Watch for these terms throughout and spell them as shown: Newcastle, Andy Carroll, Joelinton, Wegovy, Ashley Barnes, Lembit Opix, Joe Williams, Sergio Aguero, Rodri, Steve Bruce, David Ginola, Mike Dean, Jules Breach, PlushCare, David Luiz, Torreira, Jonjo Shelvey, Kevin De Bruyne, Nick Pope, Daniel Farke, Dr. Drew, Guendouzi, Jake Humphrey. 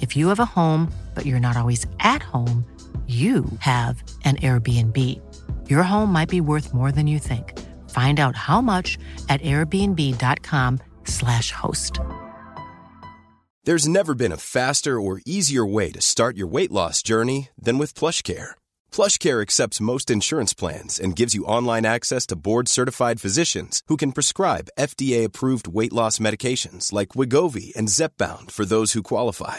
If you have a home, but you're not always at home, you have an Airbnb. Your home might be worth more than you think. Find out how much at airbnb.com/host. There's never been a faster or easier way to start your weight loss journey than with PlushCare. PlushCare accepts most insurance plans and gives you online access to board-certified physicians who can prescribe FDA-approved weight loss medications like Wegovy and Zepbound for those who qualify.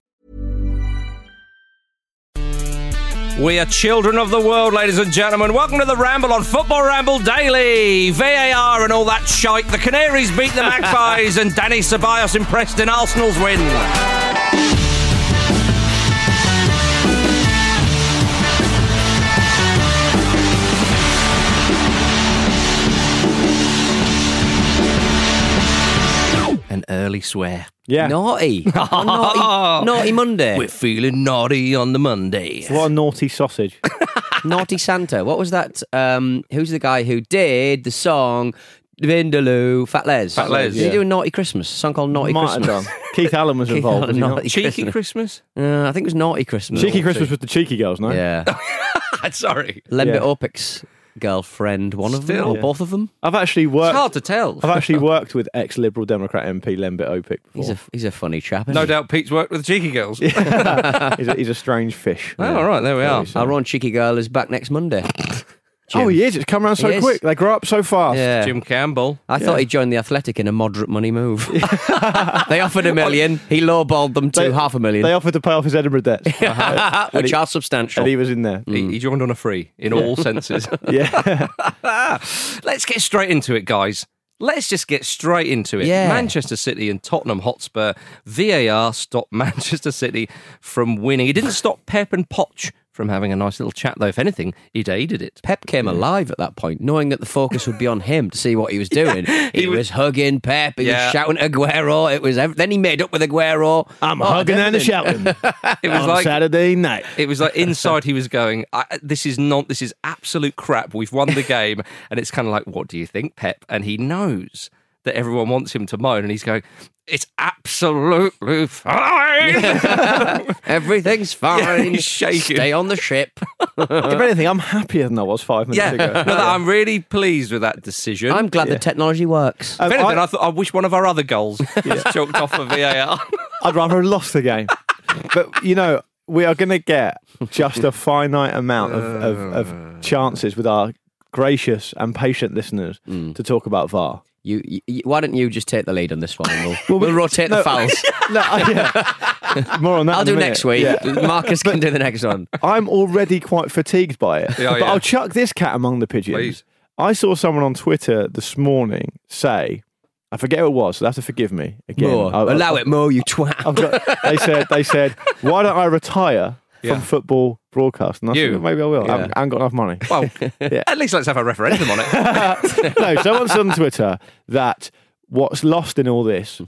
We are children of the world, ladies and gentlemen. Welcome to the Ramble on Football Ramble Daily. VAR and all that shite. The Canaries beat the Magpies and Danny Ceballos impressed in Arsenal's win. An early swear. Yeah. Naughty. Naughty Monday. We're feeling naughty on the Monday. What a naughty sausage. Naughty Santa. What was that? Who's the guy who did the song Vindaloo? Fat Les. Yeah. Did he do a Naughty Christmas? A song called Naughty Christmas. Keith Allen was involved. Cheeky Christmas? I think it was Naughty Christmas. Cheeky Christmas was the cheeky girls, no? Yeah. Sorry. Lembit Opix. Girlfriend, one of them, or both of them? It's hard to tell. I've actually worked with ex-Liberal Democrat MP Lembit Opix before. He's a funny chap, isn't he? No doubt Pete's worked with cheeky girls. he's a strange fish. Oh, yeah. All right, there we are. Our own cheeky girl is back next Monday. Oh, he is. It's come around so quick. They grow up so fast. Yeah. Jim Campbell. I thought he joined the Athletic in a moderate money move. They offered $1 million. He lowballed them to $500,000. They offered to pay off his Edinburgh debts. Which are substantial. And he was in there. He joined on a free in all senses. Yeah. Let's get straight into it, guys. Let's just get straight into it. Yeah. Manchester City and Tottenham Hotspur. VAR stopped Manchester City from winning. He didn't stop Pep and Poch from having a nice little chat, though. If anything, he'd aided it. Pep came alive at that point, knowing that the focus would be on him to see what he was doing. He was hugging Pep, he was shouting at Aguero. Then he made up with Aguero. I'm hugging and shouting. It was on Saturday night. It was like inside he was going, this is absolute crap. We've won the game. And it's kind of like, what do you think, Pep? And he knows that everyone wants him to moan, and he's going, it's absolutely fine. Everything's fine. Shaking. Stay on the ship. If anything, I'm happier than I was 5 minutes ago. I'm really pleased with that decision. I'm glad the technology works. If anything, I wish one of our other goals was chalked off for VAR. I'd rather have lost the game. But, we are going to get just a finite amount of chances with our gracious and patient listeners to talk about VAR. You, why don't you just take the lead on this one? We'll rotate the fouls. More on that. I'll do next week. Yeah. Marcus can do the next one. I'm already quite fatigued by it, but I'll chuck this cat among the pigeons. Please. I saw someone on Twitter this morning say, I forget who it was, so they have to forgive me again. Allow it, Mo. You twat. They said, why don't I retire from football broadcast? And I said, maybe I will. Yeah. I haven't got enough money. Well, at least let's have a referendum on it. No, someone said on Twitter that what's lost in all this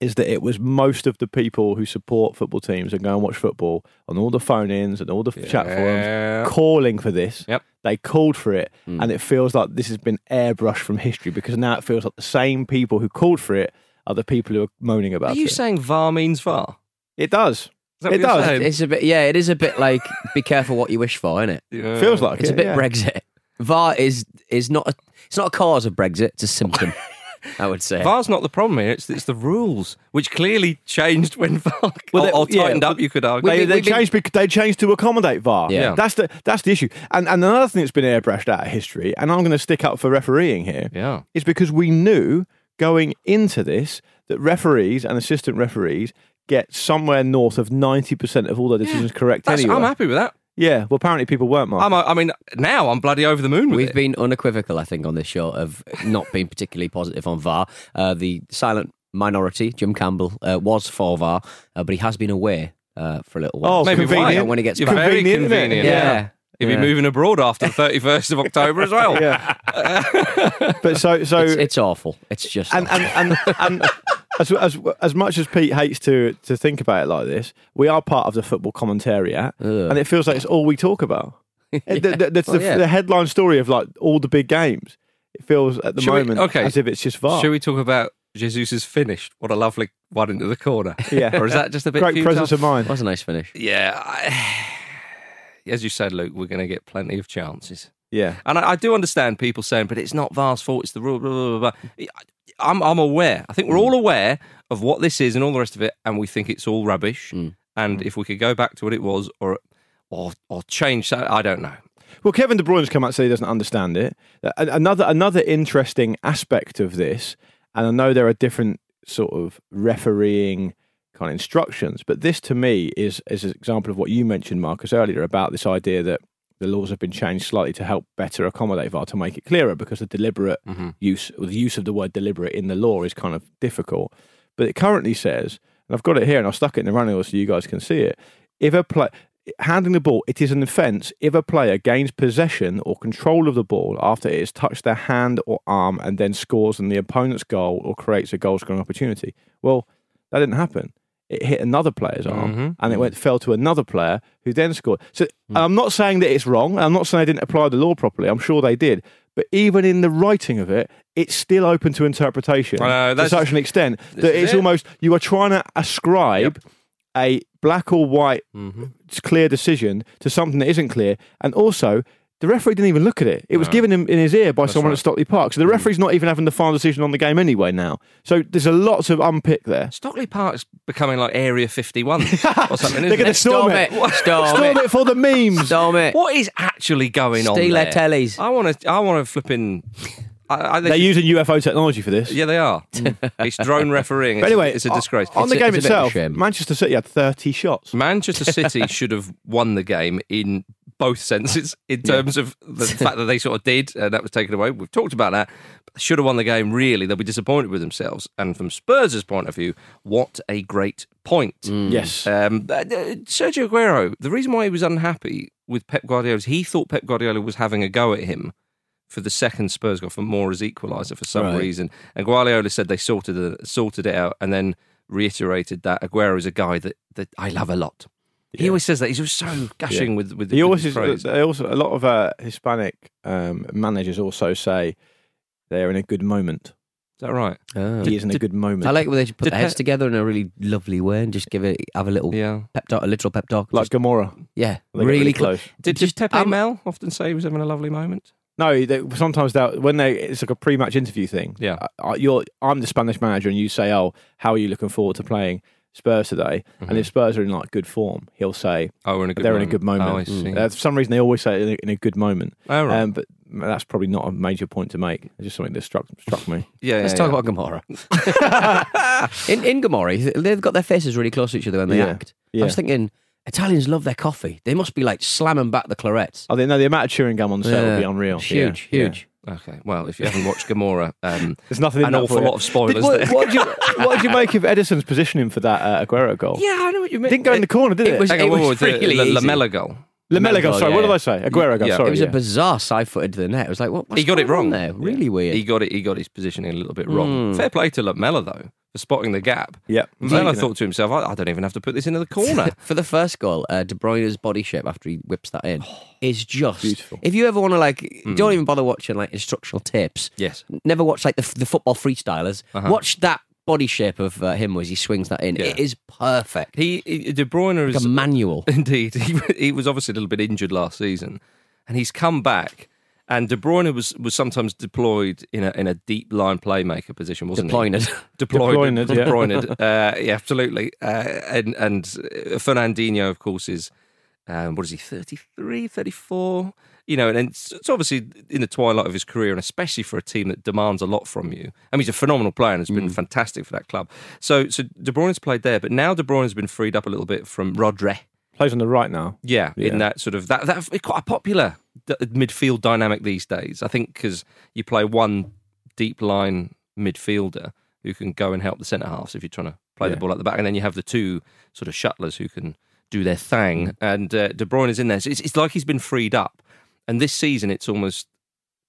is that it was most of the people who support football teams and go and watch football on all the phone-ins and all the chat forums calling for this. Yep. They called for it, and it feels like this has been airbrushed from history, because now it feels like the same people who called for it are the people who are moaning about it. Are you saying VAR means VAR? It does. It does. Saying? It's a bit, it is a bit like, be careful what you wish for, isn't it? Yeah. Feels like it's a bit Brexit. VAR is not a cause of Brexit, it's a symptom. I would say VAR's not the problem here. It's the rules, which clearly changed when VAR tightened up. You could argue they changed to accommodate VAR. Yeah. That's the issue. And another thing that's been airbrushed out of history, and I'm going to stick up for refereeing here, is because we knew going into this that referees and assistant referees get somewhere north of 90% of all their decisions correct. Anyway, I'm happy with that. Yeah, well, apparently people weren't, Mark. Now I'm bloody over the moon with it. We've been unequivocal, I think, on this show of not being particularly positive on VAR. The silent minority, Jim Campbell, was for VAR, but he has been away for a little while. Oh, so convenient. When he gets back. Very convenient. Yeah. He'll be moving abroad after the 31st of October as well. Yeah. But so... It's awful. It's just... And As much as Pete hates to think about it like this, we are part of the football commentariat, and it feels like it's all we talk about. The headline story of like all the big games. It feels at the moment as if it's just VAR. Should we talk about Jesus's finish? What a lovely one into the corner. Yeah, or is that just a bit great futile? Presence of mind? That was a nice finish. Yeah, as you said, Luke, we're going to get plenty of chances. Yeah, and I do understand people saying, but it's not VAR's fault. It's the rule. Blah, blah, blah, blah. I'm aware. I think we're all aware of what this is and all the rest of it, and we think it's all rubbish. And if we could go back to what it was, or change that, I don't know. Well, Kevin De Bruyne's come out and said he doesn't understand it. Another interesting aspect of this, and I know there are different sort of refereeing kind of instructions, but this to me is an example of what you mentioned, Marcus, earlier about this idea that the laws have been changed slightly to help better accommodate VAR, to make it clearer, because the deliberate use of the word deliberate in the law is kind of difficult. But it currently says, and I've got it here and I've stuck it in the running order so you guys can see it, if a player handling the ball, it is an offence if a player gains possession or control of the ball after it has touched their hand or arm and then scores on the opponent's goal or creates a goal-scoring opportunity. Well, that didn't happen. It hit another player's arm, and it fell to another player who then scored. So I'm not saying that it's wrong. I'm not saying they didn't apply the law properly. I'm sure they did. But even in the writing of it, it's still open to interpretation to such an extent that it's almost, you are trying to ascribe a black or white clear decision to something that isn't clear. And also, the referee didn't even look at it. It was given him in his ear by someone at Stockley Park. So the referee's not even having the final decision on the game anyway now. So there's a lot of unpick there. Stockley Park's becoming like Area 51 or something. They're going to storm it for the memes. Storm it. What is actually going on? Steal their tellies. I want to flipping. They're using UFO technology for this. Yeah, they are. It's drone refereeing. But anyway, it's a disgrace. On the game itself, Manchester City had 30 shots. Manchester City should have won the game in both senses, in terms of the fact that they sort of did, and that was taken away. We've talked about that. But should have won the game, really. They'll be disappointed with themselves. And from Spurs' point of view, what a great point. Yes. Sergio Aguero, the reason why he was unhappy with Pep Guardiola is he thought Pep Guardiola was having a go at him for the second Spurs goal for Mora's equaliser for some reason. And Guardiola said they sorted it out, and then reiterated that Aguero is a guy that I love a lot. Yeah. He always says that. He's just so gushing with the praise. A lot of Hispanic managers also say they're in a good moment. Is that right? Oh. He is in a good moment. I like when they put their heads together in a really lovely way and just have a little pep talk, a literal pep talk. Like just, Gamora. Yeah, really close. Did Pepe Mel often say he was having a lovely moment? No, sometimes it's like a pre-match interview thing. Yeah, I'm the Spanish manager, and you say, "Oh, how are you looking forward to playing Spurs today, mm-hmm. and if Spurs are in like good form, he'll say, "Oh, we're in a good moment. In a good moment." Oh, I see. For some reason, they always say in a good moment. Oh, right. But that's probably not a major point to make. It's just something that struck me. Let's talk about Gomorrah. in Gomorrah, they've got their faces really close to each other when they act. Yeah. I was thinking, Italians love their coffee. They must be like slamming back the clarets. Oh, they know the amount of chewing gum on set would be unreal. Huge. Okay, well, if you haven't watched Gomorrah, there's nothing. An awful lot of spoilers. What did you make of Edison's positioning for that Aguero goal? Yeah, I know what you mean. Didn't go in the corner, did it? It was Lamela goal. Lamela goal. Sorry, what did I say? Aguero goal. Yeah. Sorry, it was a bizarre side footed to the net. It was like, what? He got it wrong there. Really weird. He got his positioning a little bit wrong. Fair play to Lamela though. For spotting the gap. Yep. Then I thought to himself, I don't even have to put this into the corner. For the first goal, De Bruyne's body shape after he whips that in is just beautiful. If you ever want to, like, don't even bother watching like instructional tips. Yes. Never watch like the football freestylers. Uh-huh. Watch that body shape of him as he swings that in. Yeah. It is perfect. De Bruyne is like a manual. Indeed. He was obviously a little bit injured last season, and he's come back. And De Bruyne was sometimes deployed in a deep line playmaker position, wasn't he? Deployed. Yeah, absolutely. And Fernandinho, of course, is, 33, 34? You know, and it's obviously in the twilight of his career, and especially for a team that demands a lot from you. I mean, he's a phenomenal player and has been fantastic for that club. So De Bruyne's played there, but now De Bruyne's been freed up a little bit from Rodri. Plays on the right now. Yeah, in that sort of... That quite a popular midfield dynamic these days, I think, because you play one deep line midfielder who can go and help the centre-halves if you're trying to play the ball at the back, and then you have the two sort of shuttlers who can do their thing, and De Bruyne is in there. So it's like he's been freed up, and this season it's almost...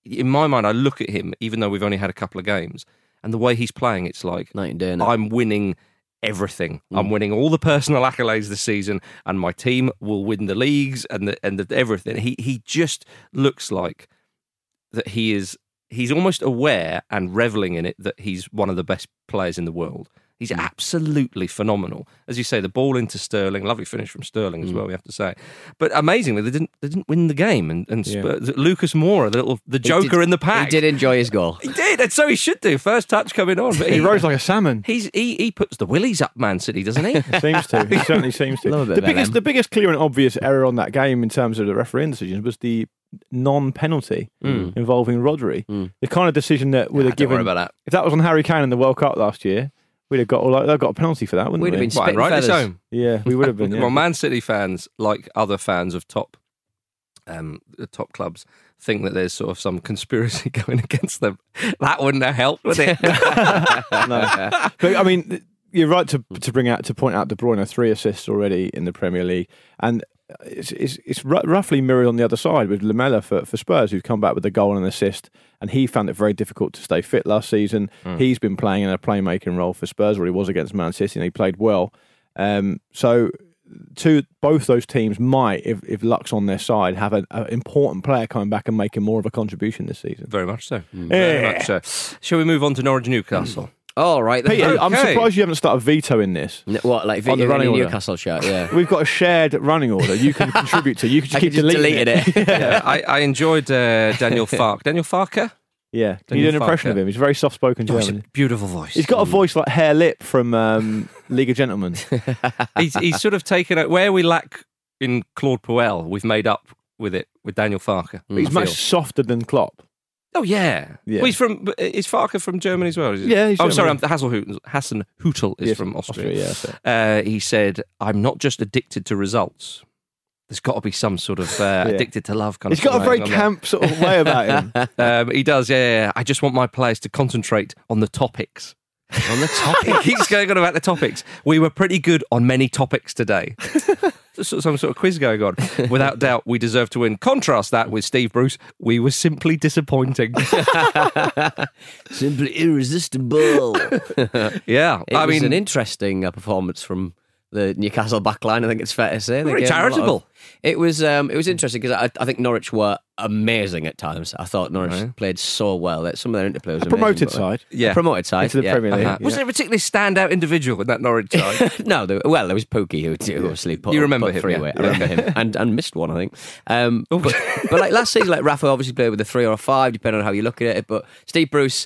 In my mind, I look at him, even though we've only had a couple of games, and the way he's playing, it's like, night and day, I'm winning... everything. I'm winning all the personal accolades this season, and my team will win the leagues and the everything. He just looks like that. He's almost aware and reveling in it that he's one of the best players in the world. He's absolutely phenomenal. As you say, the ball into Sterling, lovely finish from Sterling as well, we have to say. But amazingly, they didn't win the game. And Lucas Moura, the joker in the pack. He did enjoy his goal. He did, and so he should do. First touch coming on. But he rose like a salmon. He puts the willies up Man City, doesn't he? Seems to. He certainly seems to. The biggest clear and obvious error on that game in terms of the refereeing decisions was the non-penalty involving Rodri. The kind of decision that would have given... Don't worry about that. If that was on Harry Kane in the World Cup last year... We'd have got a penalty for that, wouldn't we? We'd have been spitting feathers. Right, home. Yeah, we would have been. Yeah. Well, Man City fans, like other fans of top clubs, think that there's sort of some conspiracy going against them. That wouldn't have helped, would it? No. But I mean, you're right to point out De Bruyne, 3 assists already in the Premier League, and it's roughly mirrored on the other side with Lamela for Spurs, who've come back with a goal and an assist, and he found it very difficult to stay fit last season. He's been playing in a playmaking role for Spurs, where he was against Man City, and he played well. So both those teams might, if luck's on their side, have an important player coming back and making more of a contribution this season. Very much so. Very much so. Shall we move on to Norwich Newcastle? All right, Peter, okay. I'm surprised you haven't started vetoing this. What, like on the running order? Newcastle shirt? Yeah, we've got a shared running order. You can contribute to. You can just keep deleting it. Yeah, I enjoyed Daniel Farke. Daniel Farke. Yeah, can you do an impression of him? He's very soft-spoken German. He's a beautiful voice. He's got a voice like Hair Lip from League of Gentlemen. he's sort of taken out where we lack in Claude Puel. We've made up with it with Daniel Farke. He's much softer than Klopp. Oh, yeah. Well, is Farke from Germany as well? Is yeah, he's German. Hassan Hutel is from Austria. Yeah, he said, I'm not just addicted to results. There's got to be some sort of addicted to love kind of thing. He's got a very camp sort of way about him. He does, yeah. I just want my players to concentrate on the topics. On the topics? He keeps going on about the topics. We were pretty good on many topics today. Some sort of quiz going on. Without doubt, we deserve to win. Contrast that with Steve Bruce. We were simply disappointing. Simply irresistible. Yeah. It was an interesting performance from the Newcastle backline, I think it's fair to say. Very charitable. It was interesting because I think Norwich were amazing at times. I thought Norwich played so well that some of their interplay was amazing. Promoted side. Into the Premier League. Uh-huh. Yeah. Wasn't it a particularly standout individual in that Norwich side? No, there was Pukki who obviously put three away. Yeah. I remember him. And missed one, I think. But like last season, like Rafa obviously played with a 3 or a 5, depending on how you look at it. But Steve Bruce...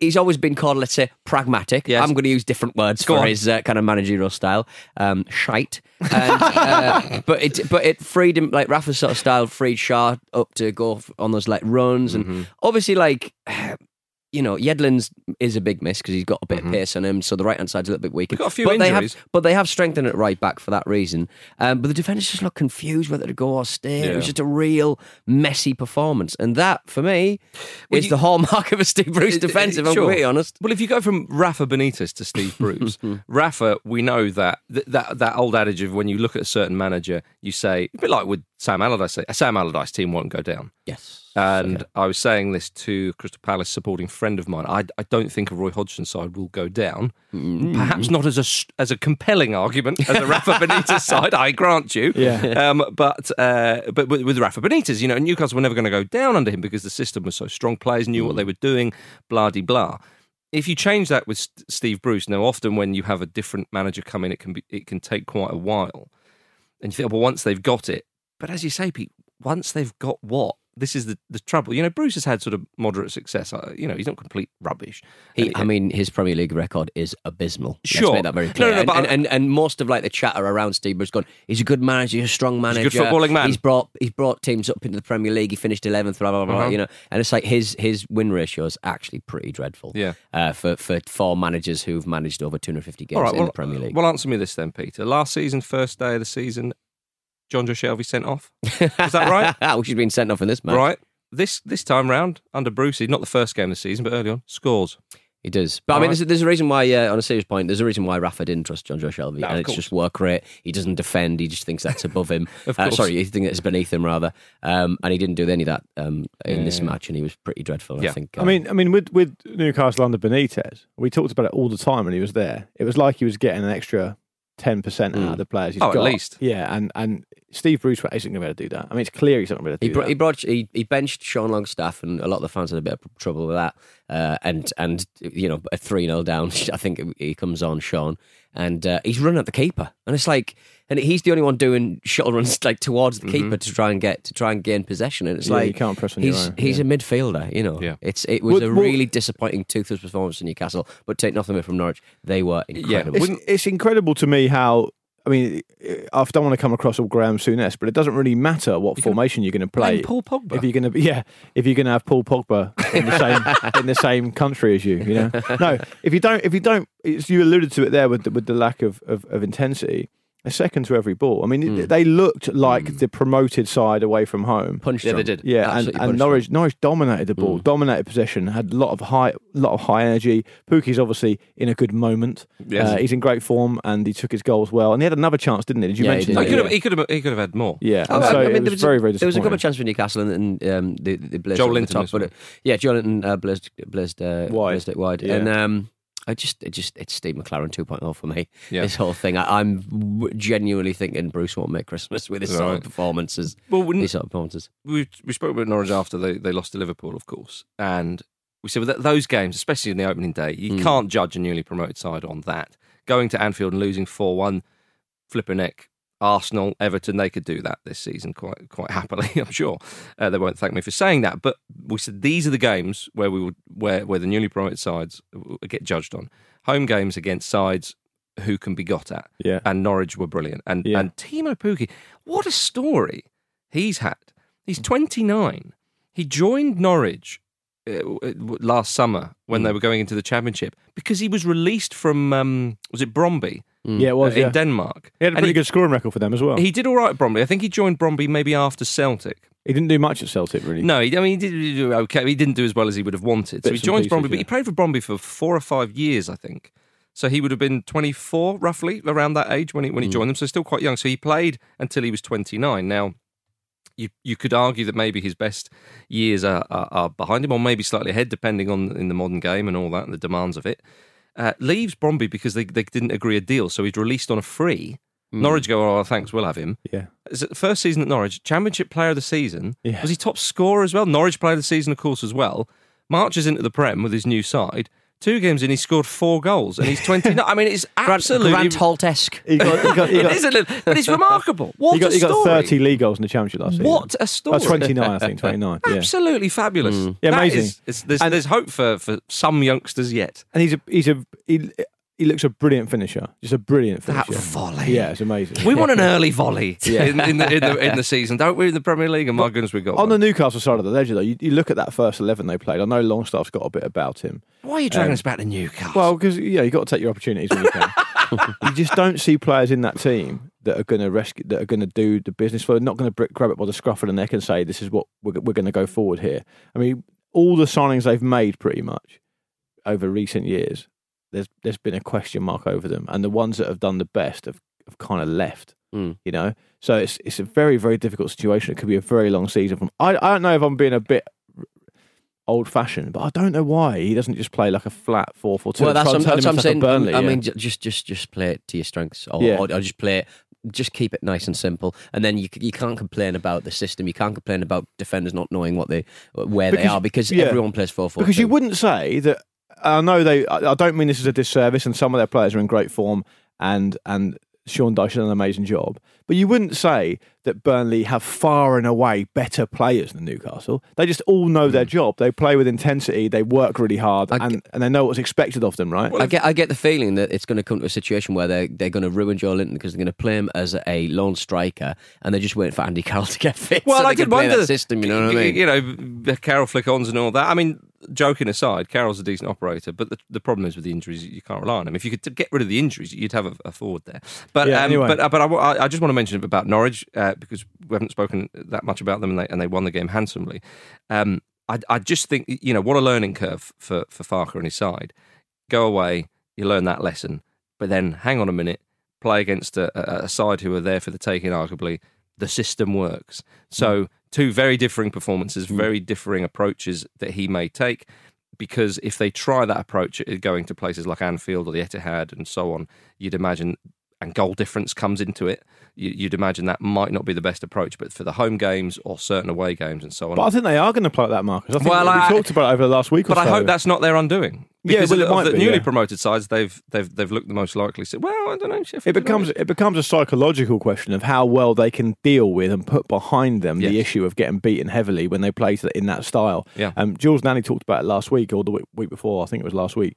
he's always been called, let's say, pragmatic. Yes. I'm going to use different words for his kind of managerial style. Shite. And, but it freed him, like Rafa's sort of style freed Shaw up to go on those like runs. And obviously, like, you know, Yedlin's is a big miss because he's got a bit of pace on him, so the right-hand side's a little bit weaker. Got a few injuries. But they have strengthened it right back for that reason. But the defenders just looked confused whether to go or stay. Yeah. It was just a real messy performance. And that, for me, is the hallmark of a Steve Bruce defence, if I'm completely honest. Well, if you go from Rafa Benitez to Steve Bruce, Rafa, we know that old adage of when you look at a certain manager, you say, a bit like with Sam Allardyce, a Sam Allardyce team won't go down. Yes. And I was saying this to a Crystal Palace supporting friend of mine. I don't think a Roy Hodgson side will go down. Perhaps not as a compelling argument as a Rafa Benitez side, I grant you. Yeah. But with Rafa Benitez, you know, Newcastle were never going to go down under him because the system was so strong. Players knew what they were doing, blah-de-blah. If you change that with Steve Bruce, now often when you have a different manager come in, it can take quite a while. And you think, well, once they've got it. But as you say, Pete, once they've got what? This is the trouble. You know, Bruce has had sort of moderate success. You know, he's not complete rubbish. His Premier League record is abysmal. Sure. Let's make that very clear. No, but and most of like the chatter around Steve Bruce going, he's a good manager, he's a strong manager. He's a good footballing man. He's brought teams up into the Premier League. He finished 11th, blah, blah, blah, you know. And it's like his win ratio is actually pretty dreadful for four managers who've managed over 250 games in the Premier League. Well, answer me this then, Peter. Last season, first day of the season, Jonjo Shelvey sent off. Is that right? Which has been sent off in this match. Right. This time round, under Bruce, he's not the first game of the season, but early on, scores. He does. But there's a reason why, on a serious point, there's a reason why Rafa didn't trust Jonjo Shelvey. No, and it's just work rate. He doesn't defend. He just thinks that's above him. He thinks it's beneath him, rather. And he didn't do any of that in this match, and he was pretty dreadful, I think. I mean, with Newcastle under Benitez, we talked about it all the time when he was there. It was like he was getting an extra 10% out of the players he's got. At least. Yeah, and Steve Bruce isn't going to be able to do that. I mean, it's clear he's not going to be able to do that. He benched Sean Longstaff, and a lot of the fans had a bit of trouble with that. And you know, a 3-0 down, I think he comes on, Sean, and he's running at the keeper. And it's like, and he's the only one doing shuttle runs like towards the keeper to try and gain possession. And it's like you can't press on your own. He's a midfielder, you know. Yeah. It was a really disappointing toothless performance in Newcastle, but take nothing away from Norwich, they were incredible. Yeah. It's incredible to me how. I mean, I don't want to come across all Graham Souness, but it doesn't really matter what formation you're going to play. Paul Pogba. If you're going to have Paul Pogba in the same in the same country as you, you know. No, if you don't, you alluded to it there with the lack of intensity. A second to every ball. I mean, they looked like the promoted side away from home. Punched them. They did. Yeah, absolutely, and Norwich dominated the ball, dominated possession, had a lot of high energy. Pukki's obviously in a good moment. Yes. He's in great form, and he took his goals well. And he had another chance, didn't he? Did you mention that? He could have had more. Yeah, and it was very, very disappointing. There was a couple of chances for Newcastle, and they blazed Joelinton the top. Joelinton blazed it wide. Yeah. And, it's Steve McLaren 2.0 for me. Yeah. This whole thing, I'm genuinely thinking Bruce won't make Christmas with his sort of performances. Well, these sort of performances. We spoke about Norwich after they lost to Liverpool, of course, and we said with those games, especially in the opening day, you can't judge a newly promoted side on that. Going to Anfield and losing 4-1, flip a neck. Arsenal, Everton, they could do that this season quite happily, I'm sure. They won't thank me for saying that, but we said these are the games where where the newly promoted sides get judged on. Home games against sides who can be got at. Yeah. And Norwich were brilliant. And Timo Pukki, what a story he's had. He's 29. He joined Norwich last summer when they were going into the Championship because he was released from, was it Bromby? Yeah, it was in Denmark. He had a pretty good scoring record for them as well. He did all right at Bromby. I think he joined Bromby maybe after Celtic. He didn't do much at Celtic, really. No, he did okay. He didn't do as well as he would have wanted. So he joins Bromby, but he played for Bromby for 4 or 5 years, I think. So he would have been 24, roughly, around that age when he joined them. So still quite young. So he played until he was 29. Now, you could argue that maybe his best years are behind him, or maybe slightly ahead, depending on in the modern game and all that and the demands of it. Leaves Bromby because they didn't agree a deal, so he's released on a free. Norwich go, oh, thanks, we'll have him. Yeah. First season at Norwich, Championship Player of the Season. Yeah. Was he top scorer as well? Norwich Player of the Season, of course, as well. Marches into the Prem with his new side. Two games in, he scored four goals, and he's 29. I mean, it's absolutely Grant Holt-esque. He got, it is a little, but it's remarkable. He got 30 league goals in the Championship last season. What a story! 29, I think 29. Yeah. Absolutely fabulous. Mm. Yeah, amazing. There's hope for some youngsters yet. And he looks a brilliant finisher. Just a brilliant finisher. That volley. Yeah, it's amazing. We want an early volley in the season, don't we, in the Premier League? And my goodness, we got one. On the Newcastle side of the ledger, though, you look at that first 11 they played. I know Longstaff's got a bit about him. Why are you dragging us back to Newcastle? Well, because you've got to take your opportunities when you can. You just don't see players in that team that are going to rescue, that are going to do the business for. They're not going to grab it by the scruff of the neck and say, this is what we're going to go forward here. I mean, all the signings they've made pretty much over recent years, there's been a question mark over them, and the ones that have done the best have kind of left, you know. So it's a very, very difficult situation. It could be a very long season. I don't know if I'm being a bit old fashioned, but I don't know why he doesn't just play like a flat 4-4-2. Well, that's what I'm saying. Burnley, I mean, just play it to your strengths, or just play it. Just keep it nice and simple, and then you can't complain about the system. You can't complain about defenders not knowing where they are because everyone plays 4-4-2. Because you wouldn't say that. I don't mean this is a disservice, and some of their players are in great form, and Sean Dyche did an amazing job. But you wouldn't say that Burnley have far and away better players than Newcastle. They just all know their job. They play with intensity. They work really hard, and they know what's expected of them, right? Well, I get the feeling that it's going to come to a situation where they're going to ruin Joelinton because they're going to play him as a lone striker, and they're just waiting for Andy Carroll to get fit. Well, so I did wonder the system. You know what I mean? You know, Carroll flick-ons and all that. I mean, joking aside, Carroll's a decent operator, but the problem is with the injuries, you can't rely on him. If you could get rid of the injuries, you'd have a forward there. But anyway. but I just want to mention about Norwich, because we haven't spoken that much about them, and they won the game handsomely. I just think, you know, what a learning curve for Farke and his side. Go away, you learn that lesson, but then hang on a minute, play against a side who are there for the taking, arguably. The system works. So two very differing performances, very differing approaches that he may take, because if they try that approach going to places like Anfield or the Etihad and so on, you'd imagine, and goal difference comes into it, you'd imagine that might not be the best approach, but for the home games or certain away games and so on. But I think they are going to play like that, Marcus. I think we talked about it over the last week or so. But I hope that's not their undoing. Because newly promoted sides, they've looked the most likely. Well, I don't know. It becomes a psychological question of how well they can deal with and put behind them the issue of getting beaten heavily when they play in that style. Yeah. Jules Nanny talked about it last week or the week before. I think it was last week.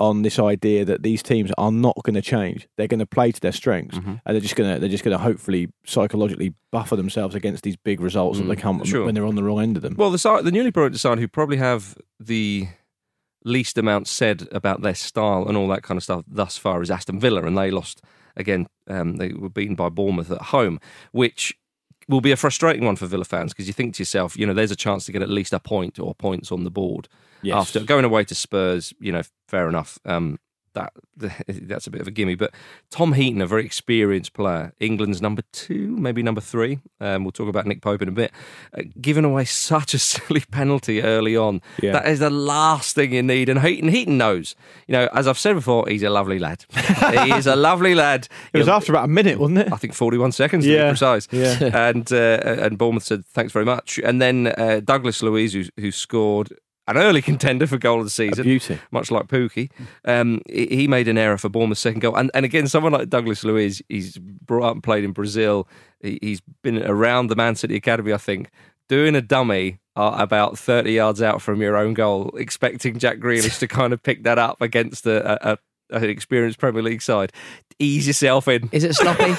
On this idea that these teams are not going to change, they're going to play to their strengths, and they're just going to hopefully psychologically buffer themselves against these big results that they come when they're on the wrong end of them. Well, the newly promoted side, who probably have the least amount said about their style and all that kind of stuff thus far, is Aston Villa, and they lost again. They were beaten by Bournemouth at home, which will be a frustrating one for Villa fans, because you think to yourself, you know, there's a chance to get at least a point or points on the board. Yes. After going away to Spurs, you know, fair enough. That's a bit of a gimme. But Tom Heaton, a very experienced player, England's number 2, maybe number 3. We'll talk about Nick Pope in a bit. Giving away such a silly penalty early on. Yeah. That is the last thing you need. And Heaton knows. You know, as I've said before, he's a lovely lad. He is a lovely lad. It was after about a minute, wasn't it? I think 41 seconds, to be precise. Yeah. And Bournemouth said, thanks very much. And then Douglas Luiz, who scored an early contender for goal of the season, beauty, much like Pukki. He made an error for Bournemouth's second goal. And again, someone like Douglas Luiz, he's brought up and played in Brazil. He's been around the Man City Academy, I think, doing a dummy about 30 yards out from your own goal, expecting Jack Grealish to kind of pick that up against an experienced Premier League side. Ease yourself in. Is it sloppy?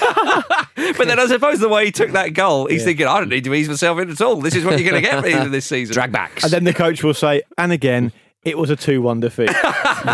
But then I suppose the way he took that goal, he's thinking, I don't need to ease myself in at all. This is what you're going to get me this season. Drag backs. And then the coach will say, and again, it was a 2-1 defeat.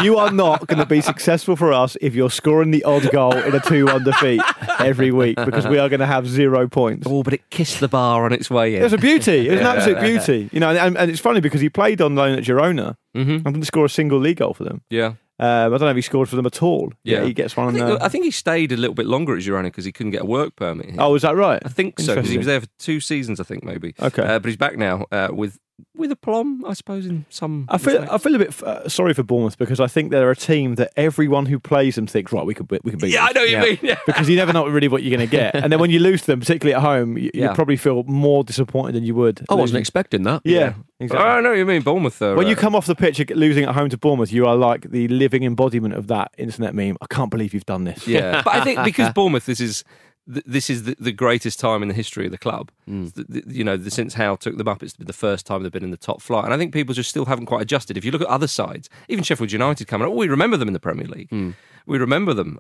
You are not going to be successful for us if you're scoring the odd goal in a 2-1 defeat every week, because we are going to have 0 points. Oh, but it kissed the bar on its way in. It was a beauty. It was an absolute beauty. You know, and it's funny because he played on loan at Girona and didn't score a single league goal for them. Yeah. I don't know if he scored for them at all. Yeah, he gets one. I think he stayed a little bit longer at Girona because he couldn't get a work permit here. Oh, is that right? I think so, because he was there for 2 seasons, I think, maybe. Okay. But he's back now with with aplomb, I suppose, in some respects. I feel a bit sorry for Bournemouth, because I think they're a team that everyone who plays them thinks, right, we can beat them. Yeah, I know what you mean. Because you never know really what you're going to get. And then when you lose to them, particularly at home, you probably feel more disappointed than you would. I wasn't expecting that. Yeah. Exactly. I know what you mean, Bournemouth. When you come off the pitch losing at home to Bournemouth, you are like the living embodiment of that internet meme. I can't believe you've done this. Yeah. But I think because Bournemouth, this is the greatest time in the history of the club. Mm. Since Howe took them up, it's been the first time they've been in the top flight. And I think people just still haven't quite adjusted. If you look at other sides, even Sheffield United coming up, we remember them in the Premier League. Mm. We remember them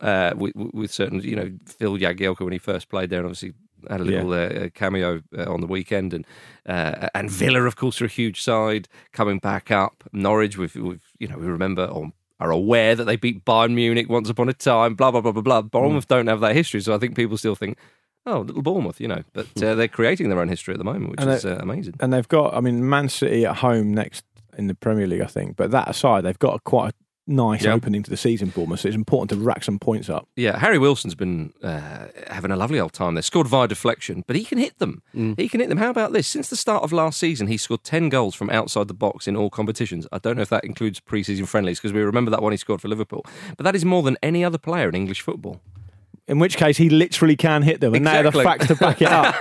with certain, Phil Jagielka when he first played there, and obviously had a little cameo on the weekend. And Villa, of course, are a huge side coming back up. Norwich, we remember... are aware that they beat Bayern Munich once upon a time, blah, blah, blah, blah, blah. Bournemouth don't have that history, so I think people still think, oh, little Bournemouth, But they're creating their own history at the moment, which is amazing. And they've got, Man City at home next in the Premier League, I think. But that aside, they've got quite a nice opening to the season, Bournemouth, so it's important to rack some points up. Yeah, Harry Wilson's been having a lovely old time there. Scored via deflection, but he can hit them. Mm. He can hit them. How about this? Since the start of last season, he scored 10 goals from outside the box in all competitions. I don't know if that includes pre-season friendlies, because we remember that one he scored for Liverpool. But that is more than any other player in English football. In which case, he literally can hit them, and they are the facts to back it up.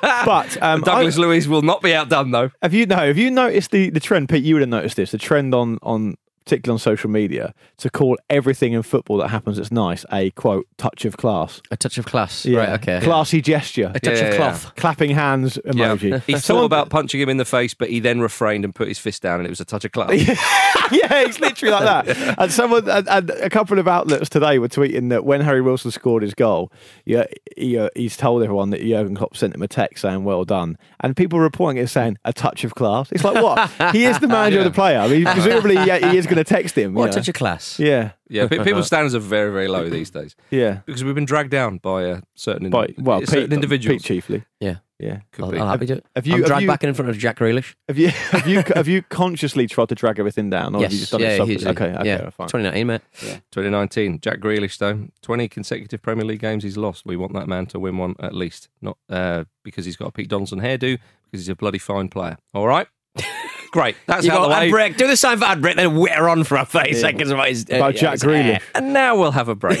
But Douglas Luiz will not be outdone, though. Have you noticed the trend, Pete? You would have noticed this. The trend on particularly on social media, to call everything in football that happens that's nice a, quote, touch of class. A touch of class, right, okay. Classy gesture. A touch of cloth. Yeah. Clapping hands emoji. Yeah. He thought about punching him in the face, but he then refrained and put his fist down, and it was a touch of class. Yeah, it's literally like that. Yeah. And a couple of outlets today were tweeting that when Harry Wilson scored his goal, he's told everyone that Jurgen Klopp sent him a text saying, well done. And people reporting it saying, a touch of class. It's like, what? He is the manager of the player. I mean, presumably, he is going to text him. What a touch of class. Yeah. Yeah, people's standards are very, very low these days. Yeah. Because we've been dragged down by certain individuals. Pete chiefly. Yeah. Yeah. I'll happy to. Have you dragged back in front of Jack Grealish? Have you consciously tried to drag everything down? Or yes. Have you just done it subconsciously? Okay, fine. 2019, mate. Yeah. 2019. Jack Grealish, though. 20 consecutive Premier League games he's lost. We want that man to win one at least. Not because he's got a Pete Donaldson hairdo, because he's a bloody fine player. All right? Great, that's out of the way. Break. Do the sign for ad break, then we're on for 30 seconds about his... By Jack Grealish. And now we'll have a break.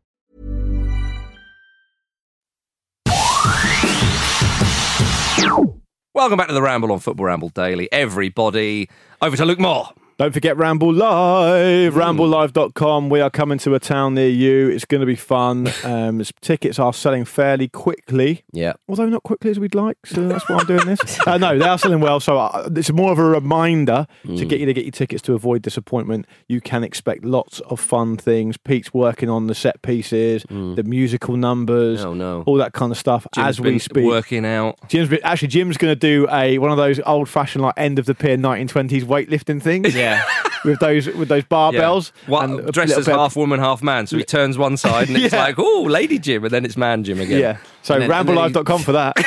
Welcome back to the Ramble on Football Ramble Daily, everybody. Over to Luke Moore. Don't forget Ramble Live, ramblelive.com. We are coming to a town near you. It's going to be fun. Tickets are selling fairly quickly. Yeah. Although not quickly as we'd like, so that's why I'm doing this. No, they are selling well, so it's more of a reminder to get you to get your tickets to avoid disappointment. You can expect lots of fun things. Pete's working on the set pieces, the musical numbers, all that kind of stuff. Jim's as we speak. Working out. Jim's going to do one of those old-fashioned like end of the pier 1920s weightlifting things. Yeah. Yeah. With those barbells. Yeah. Well, dressed as half woman, half man. So he turns one side and it's like, oh, Lady Jim. And then it's Man Jim again. Yeah. So ramblelive.com for that.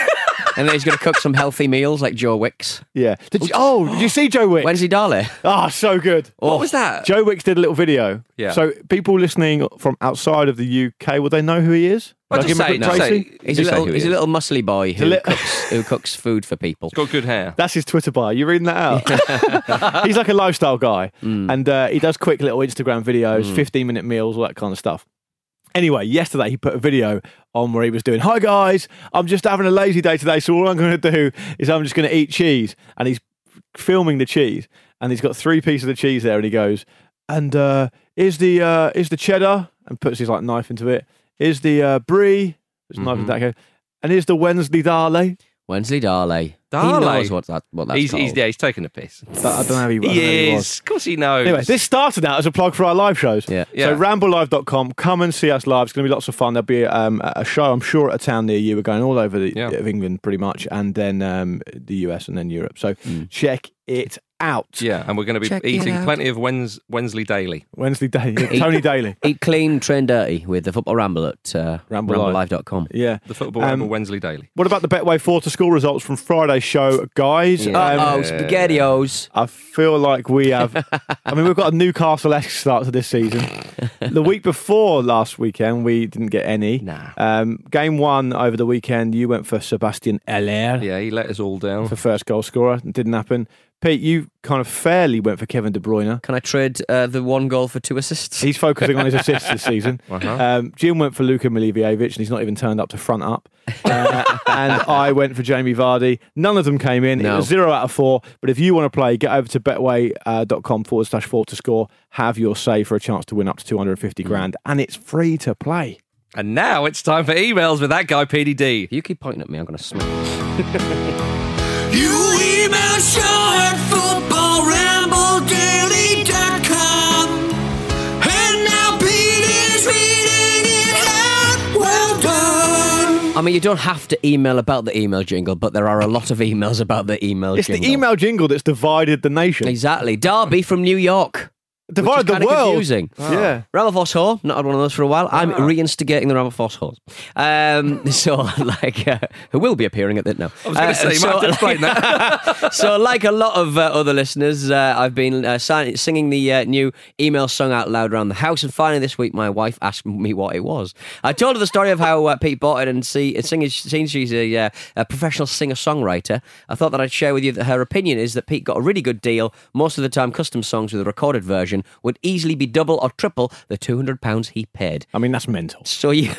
And then he's going to cook some healthy meals like Joe Wicks. Yeah. Did you see Joe Wicks? Wednesday Darley. Oh, so good. What was that? Joe Wicks did a little video. Yeah. So people listening from outside of the UK, will they know who he is? He's a little muscly boy who cooks food for people. He's got good hair. That's his Twitter bio. You reading that out? He's like a lifestyle guy. Mm. And he does quick little Instagram videos, 15-minute meals, all that kind of stuff. Anyway, yesterday he put a video on where he was doing, "Hi guys, I'm just having a lazy day today, so all I'm going to do is I'm just going to eat cheese." And he's filming the cheese, and he's got three pieces of cheese there, and he goes, "And is the cheddar," and puts his like knife into it. "Is the brie," there's knife in that go, "and is the Wednesday Darley." Wednesday Darley. Darley. He knows what that's called. He's taking a piss. But I don't know how he is. Of course he knows. Anyway, this started out as a plug for our live shows. Yeah. So ramblelive.com, come and see us live. It's going to be lots of fun. There'll be a show, I'm sure, at a town near you. We're going all over of England pretty much, and then the US and then Europe. So check it out. Yeah, and we're going to be eating plenty of Wednesday Daily. Wednesday Daily. Tony Daly. Eat clean, train dirty with the Football Ramble at ramblelive.com. Yeah. The Football Ramble Wednesday Daily. What about the Betway 4 to school results from Friday's show, guys? Yeah. SpaghettiOs. I feel like we have... I mean, we've got a Newcastle-esque start to this season. The week before last weekend, we didn't get any. Nah. Game one over the weekend, you went for Sebastian Haller. Yeah, he let us all down. For first goal scorer. It didn't happen. Pete, you kind of fairly went for Kevin De Bruyne. Can I trade the one goal for two assists? He's focusing on his assists this season. Uh-huh. Jim went for Luka Milivojevic, and he's not even turned up to front up. And I went for Jamie Vardy. None of them came in. No. It was 0 out of 4. But if you want to play, get over to betway.com/4 to score. Have your say for a chance to win up to $250,000. And it's free to play. And now it's time for emails with that guy, PDD. If you keep pointing at me, I'm going to smack. You email show at footballrambledaily.com. And now Pete is reading it out. Well done. I mean, you don't have to email about the email jingle, but there are a lot of emails about the email jingle. It's the email jingle that's divided the nation. Exactly. Derby from New York. Divided the world. Confusing. Oh. Yeah. Ramble Foss Hall. Not had one of those for a while. I'm reinstigating the Ramble Foss Halls. Who will be appearing at that now. I was going to say, you might have to explain that. So like a lot of other listeners, I've been singing the new email song out loud around the house, and finally this week my wife asked me what it was. I told her the story of how Pete bought it, and seeing she's a professional singer-songwriter, I thought that I'd share with you that her opinion is that Pete got a really good deal. Most of the time, custom songs with a recorded version would easily be double or triple the £200 he paid. I mean, that's mental. So you...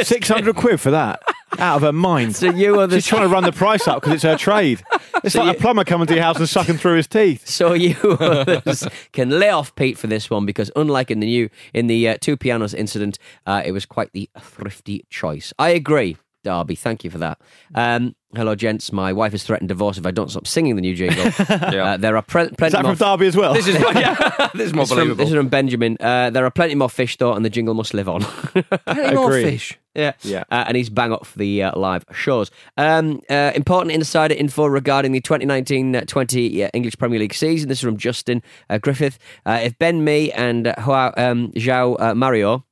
600 quid for that. Out of her mind. So you are She's trying to run the price up because it's her trade. It's like a plumber coming to your house and sucking through his teeth. So you others can lay off Pete for this one, because unlike in the two pianos incident, it was quite the thrifty choice. I agree, Darby. Thank you for that. Hello, gents. My wife is threatened divorce if I don't stop singing the new jingle. There are plenty. Is that more from Derby as well? This is more believable. This is from Benjamin. There are plenty more fish, though, and the jingle must live on. Plenty more fish. Yeah. And he's bang up for the live shows. Important insider info regarding the 2019-20 English Premier League season. This is from Justin Griffith. If Ben Mee and João Mario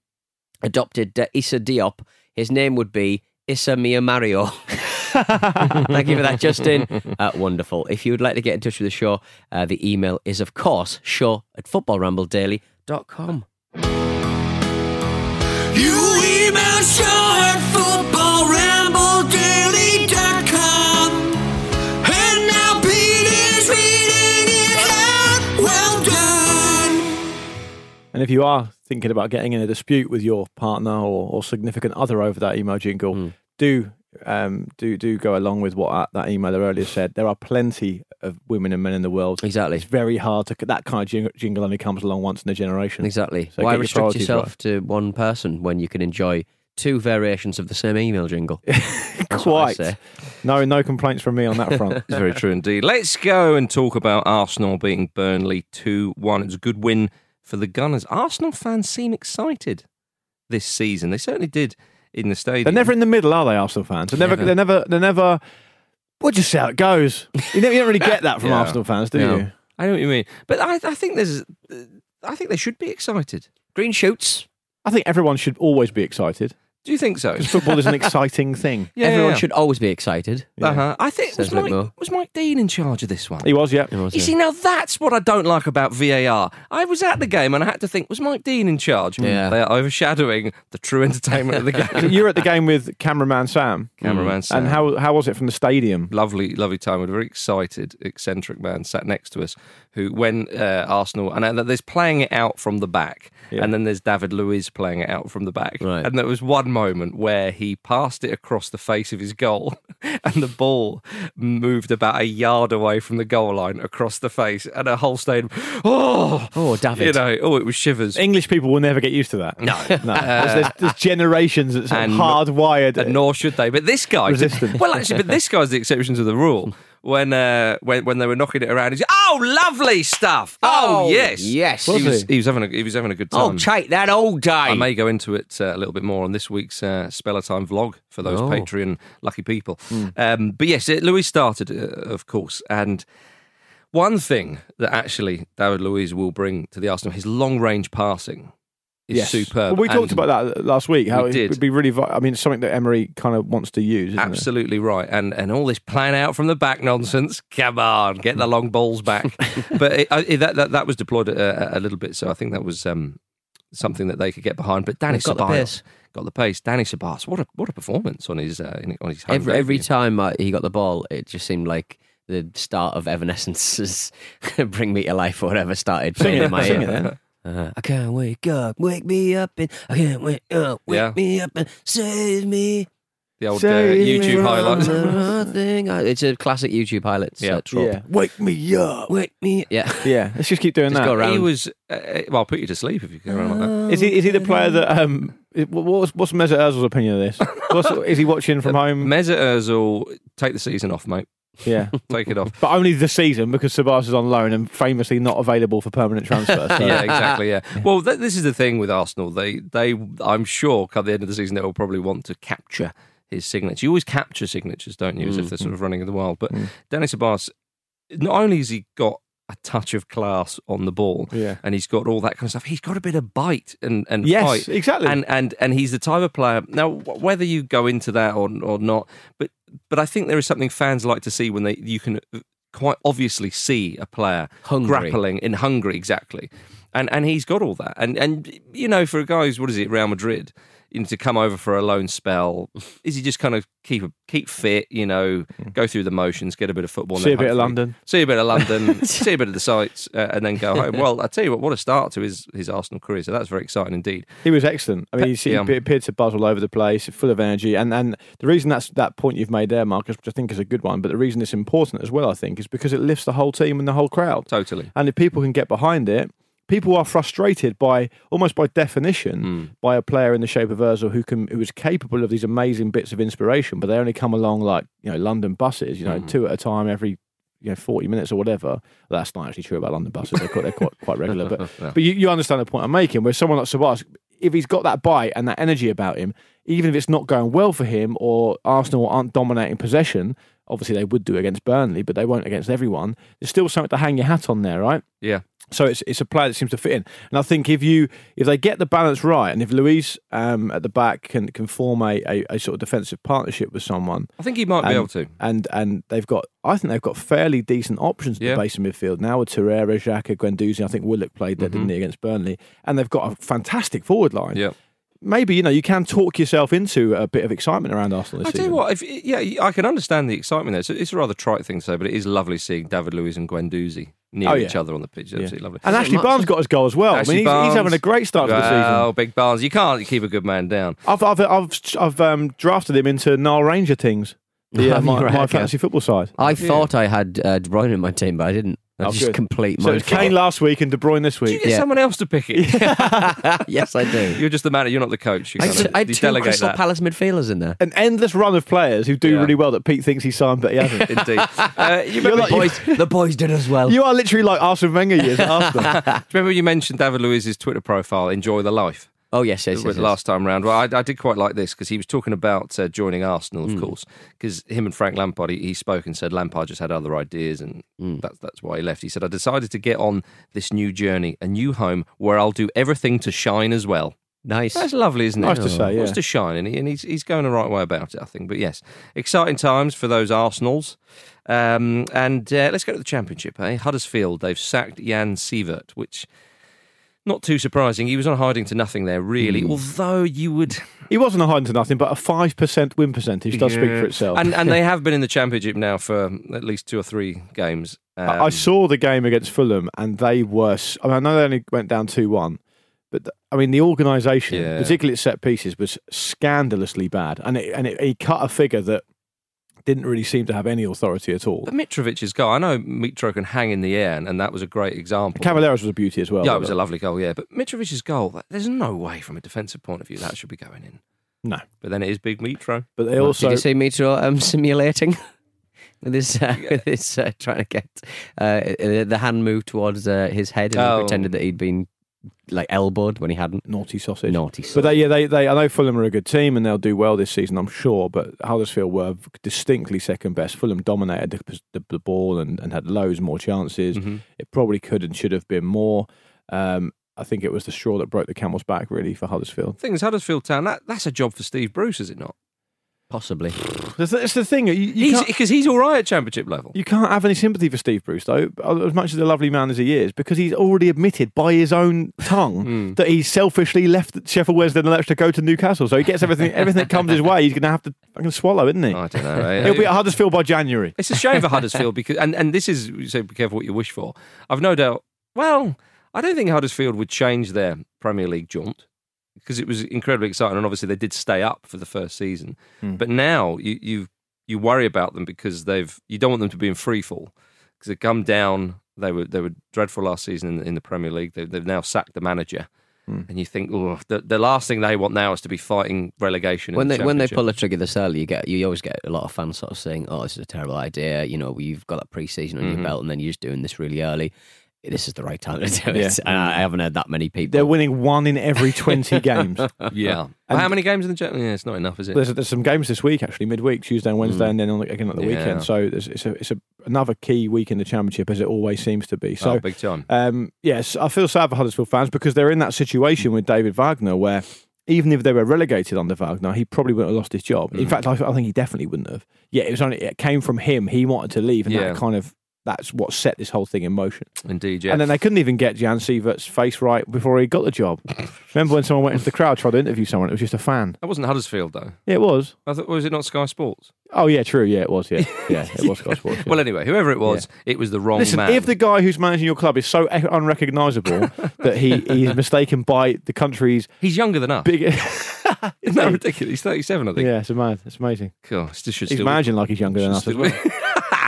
adopted Issa Diop, his name would be Issa Mia Mario. Thank you for that, Justin. Wonderful. If you would like to get in touch with the show, the email is, of course, show@footballrambledaily.com. You email show@footballrambledaily.com. And now Pete is reading it out. Well done. And if you are thinking about getting in a dispute with your partner or significant other over that email jingle, do go along with what that emailer earlier said. There are plenty of women and men in the world. Exactly. It's very hard to... That kind of jingle only comes along once in a generation. Exactly. So why restrict yourself to one person when you can enjoy two variations of the same email jingle? Quite. No complaints from me on that front. It's very true indeed. Let's go and talk about Arsenal beating Burnley 2-1. It was a good win for the Gunners. Arsenal fans seem excited this season. They certainly did in the stadium. They're never in the middle, are they, Arsenal fans? They're never, we'll just see how it goes. You don't really get that from Arsenal fans, do you? I know what you mean, but I think there's, I think they should be excited. Green shoots. I think everyone should always be excited. Do you think so? Because football is an exciting thing. Yeah, everyone should always be excited. Yeah. Uh-huh. I think was Mike Dean in charge of this one? He was, yeah. You see, now that's what I don't like about VAR. I was at the game and I had to think, was Mike Dean in charge? Yeah. They are overshadowing the true entertainment of the game. You were at the game with cameraman Sam. And how was it from the stadium? Lovely, lovely time. We had a very excited, eccentric man sat next to us who, when Arsenal, and there's playing it out from the back, and then there's David Luiz playing it out from the back. Right. And there was one moment where he passed it across the face of his goal and the ball moved about a yard away from the goal line across the face, and a whole stadium, oh David, you know, it was shivers. English people will never get used to that. No. There's generations that's hardwired, and nor should they, but this guy resistant. Well, actually, but this guy's the exception to the rule. When they were knocking it around, he said, "Oh, lovely stuff! Oh, yes." He was having a good time. I'll take that all day. I may go into it a little bit more on this week's Speller Time vlog for those Patreon lucky people. But yes, Luiz started, of course, and one thing that actually David Luiz will bring to the Arsenal, his long range passing. Is superb. Well, we talked about that last week. How it would be really, I mean, something that Emery kind of wants to use. Isn't absolutely it? Right. And all this plan out from the back nonsense. Come on, get the long balls back. But that was deployed a little bit. So I think that was something that they could get behind. But Danny Ceballos got the pace. Danny Ceballos, what a performance on his home. Every time he got the ball, it just seemed like the start of Evanescence's "Bring Me to Life" or whatever started playing in my ear. I can't wake up, wake me up, and I can't wake up, wake me up and save me. The old YouTube highlights. It's a classic YouTube highlights. Yeah. Wake me up, wake me. Yeah. Let's just keep doing that. Go around. He was I'll put you to sleep if you go around like that. Is he the player that? What's Mesut Ozil's opinion of this? Is he watching from home? Mesut Ozil, take the season off, mate. Yeah, take it off, but only the season, because Ceballos is on loan and famously not available for permanent transfer. So. Yeah, exactly. Yeah. Well, this is the thing with Arsenal. They, I'm sure, at the end of the season, they will probably want to capture his signature. You always capture signatures, don't you? As if they're sort of running in the wild. But Danny Ceballos, not only has he got a touch of class on the ball, and he's got all that kind of stuff. He's got a bit of bite and fight, exactly. And he's the type of player. Now, whether you go into that or not, but I think there is something fans like to see when you can quite obviously see a player grappling in hungry, exactly. And he's got all that. And you know, for a guy who's Real Madrid, to come over for a loan spell, is he just kind of keep fit, you know, go through the motions, get a bit of football, see a bit of London, see a bit of the sights, and then go home. Well, I tell you what a start to his Arsenal career. So that's very exciting indeed. He was excellent. I mean, he appeared to buzz all over the place, full of energy. And the reason that point you've made there, Marcus, which I think is a good one, but the reason it's important as well, I think, is because it lifts the whole team and the whole crowd. Totally. And if people can get behind it. People are frustrated by definition by a player in the shape of Ozil who is capable of these amazing bits of inspiration, but they only come along like, you know, London buses, you know, two at a time every 40 minutes or whatever. Well, that's not actually true about London buses; they're quite regular. But but you understand the point I'm making. Where someone like Ceballos, if he's got that bite and that energy about him, even if it's not going well for him or Arsenal aren't dominating possession. Obviously, they would do against Burnley, but they won't against everyone. There's still something to hang your hat on there, right? Yeah. So it's a player that seems to fit in. And I think if they get the balance right, and if Luiz at the back can form a sort of defensive partnership with someone. I think he might be able to. And I think they've got fairly decent options at the base of midfield now with Torreira, Xhaka, Guendouzi. I think Willock played there, didn't he, against Burnley? And they've got a fantastic forward line. Yeah. Maybe, you know, you can talk yourself into a bit of excitement around Arsenal this season. I tell you what, I can understand the excitement there. So it's a rather trite thing to say, but it is lovely seeing David Luiz and Guendouzi near each other on the pitch. Absolutely lovely. And Ashley Barnes got his goal as well. Ashley Barnes, he's having a great start to the season. Oh, big Barnes. You can't keep a good man down. I've drafted him into Nile Ranger things. Yeah, my fantasy football side. I thought I had De Bruyne in my team, but I didn't. That's just complete. So it's Kane last week and De Bruyne this week. Did you get someone else to pick it? Yes, I do. You're just the manager. You're not the coach. You I had two Crystal Palace midfielders in there. An endless run of players who do really well that Pete thinks he signed, but he hasn't. Indeed. The boys did as well. You are literally like Arsene Wenger years after. Do you remember you mentioned David Luiz's Twitter profile, Enjoy the Life? Oh, yes. Last time round. Well, I did quite like this because he was talking about joining Arsenal, of course, because him and Frank Lampard, he spoke and said Lampard just had other ideas and that's why he left. He said, I decided to get on this new journey, a new home where I'll do everything to shine as well. Nice. That's lovely, isn't it? Nice to say, yeah. Nice to shine, and he's going the right way about it, I think. But yes, exciting times for those Arsenals. And let's go to the Championship, eh? Huddersfield, they've sacked Jan Sievert, which... Not too surprising. He was on hiding to nothing there, really. Although you would... He wasn't on hiding to nothing, but a 5% win percentage does speak for itself. And they have been in the Championship now for at least 2 or 3 games. I saw the game against Fulham, and they were... I mean, I know they only went down 2-1, but, I mean, the organisation, particularly at set pieces, was scandalously bad. And he cut a figure that didn't really seem to have any authority at all. But Mitrovic's goal, I know Mitro can hang in the air, and that was a great example. Caballeros was a beauty as well. Yeah, it was a lovely goal, yeah. But Mitrovic's goal, there's no way from a defensive point of view that should be going in. No. But then it is big Mitro. But they also... Did you see Mitro simulating? With this trying to get the hand move towards his head, and he pretended that he'd been... like elbowed when he hadn't. Naughty sausage. But they I know Fulham are a good team and they'll do well this season, I'm sure, but Huddersfield were distinctly second best. Fulham dominated the ball and had loads more chances. It probably could and should have been more. I think it was the straw that broke the camel's back, really, for Huddersfield. The thing is, Huddersfield Town, that's a job for Steve Bruce, is it not? Possibly. That's the thing. Because he's all right at Championship level. You can't have any sympathy for Steve Bruce, though, as much as a lovely man as he is, because he's already admitted by his own tongue that he selfishly left Sheffield Wednesday and left to go to Newcastle. So he gets everything that comes his way. He's going to have to fucking swallow, isn't he? I don't know. He'll be at Huddersfield by January. It's a shame for Huddersfield, because and this is, so be careful what you wish for. I've no doubt, well, I don't think Huddersfield would change their Premier League jaunt, because it was incredibly exciting, and obviously they did stay up for the first season. But now you worry about them because you don't want them to be in free fall, because they come down. They were dreadful last season in the Premier League. They've now sacked the manager, and you think, the last thing they want now is to be fighting relegation. When they pull the trigger this early, you always get a lot of fans sort of saying, "Oh, this is a terrible idea." You know, you've got that pre-season on your belt, and then you're just doing this really early. This is the right time to do it. Yeah. And I haven't heard that many people. They're winning 1 in every 20 games. Yeah. And how many games in the Championship? Yeah, it's not enough, is it? There's some games this week, actually, midweek, Tuesday and Wednesday, and then again at the weekend. So it's another key week in the Championship, as it always seems to be. So big time. Yes, I feel sad for Huddersfield fans because they're in that situation with David Wagner where even if they were relegated under Wagner, he probably wouldn't have lost his job. In fact, I think he definitely wouldn't have. Yeah, it came from him. He wanted to leave, and that kind of... That's what set this whole thing in motion. Indeed, yeah. And then they couldn't even get Jan Sievert's face right before he got the job. Remember when someone went into the crowd, tried to interview someone, it was just a fan. That wasn't Huddersfield, though. Yeah, it was. I thought, was it not Sky Sports? Oh, yeah, true. Yeah, it was. Yeah, yeah, it was Sky Sports. Yeah. Well, anyway, whoever it was, it was the wrong man. If the guy who's managing your club is so unrecognisable that he's mistaken by the country's... He's younger than us. Isn't that ridiculous? He's 37, I think. Yeah, it's mad. It's amazing. Cool. He's managing like he's younger than us as well.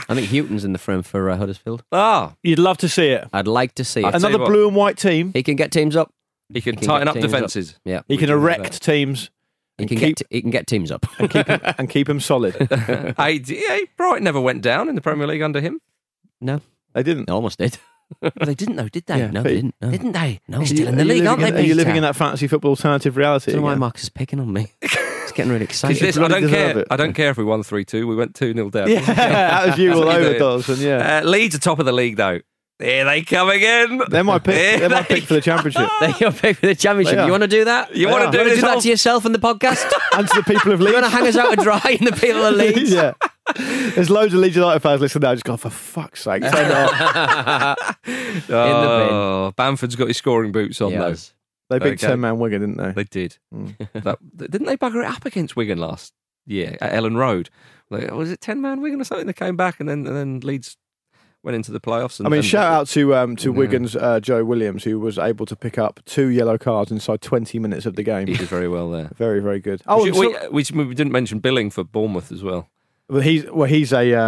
I think Houghton's in the frame for Huddersfield. Ah, you'd love to see it. I'd like to see it. Another blue and white team. He can get teams up. He can tighten up defences. Yeah, he can erect teams. He can get teams up and keep them solid. Brighton never went down in the Premier League under him. No, they didn't. They almost did. Well, they didn't, though, did they? Yeah, no, they didn't. No. Didn't they? No, they're still in the league, aren't they? Are you living in that fantasy football alternative reality? I don't know why Marcus is picking on me. It's getting really exciting. I don't care if we won 3-2. We went 2-0 down. Yeah, that was you all over, Dawson. Yeah. Leeds are top of the league, though. Here they come again. They're my pick. They're my pick for the Championship. They're your pick for the Championship. You want to do that? You want to do that to yourself and the podcast? And to the people of Leeds? You want to hang us out to dry and the people of Leeds? Yeah. There's loads of Leeds United fans listening now just going, for fuck's sake, turn it off. In the bin. Bamford's got his scoring boots on, though. They beat 10-man Wigan, didn't they? They did. Didn't they bugger it up against Wigan last year at Ellen Road? Like, was it 10-man Wigan or something? They came back and then Leeds went into the playoffs. I mean, shout out to Wigan's Joe Williams, who was able to pick up 2 yellow cards inside 20 minutes of the game. He did very well there. Very, very good. Oh, we didn't mention Billing for Bournemouth as well. Well, he's a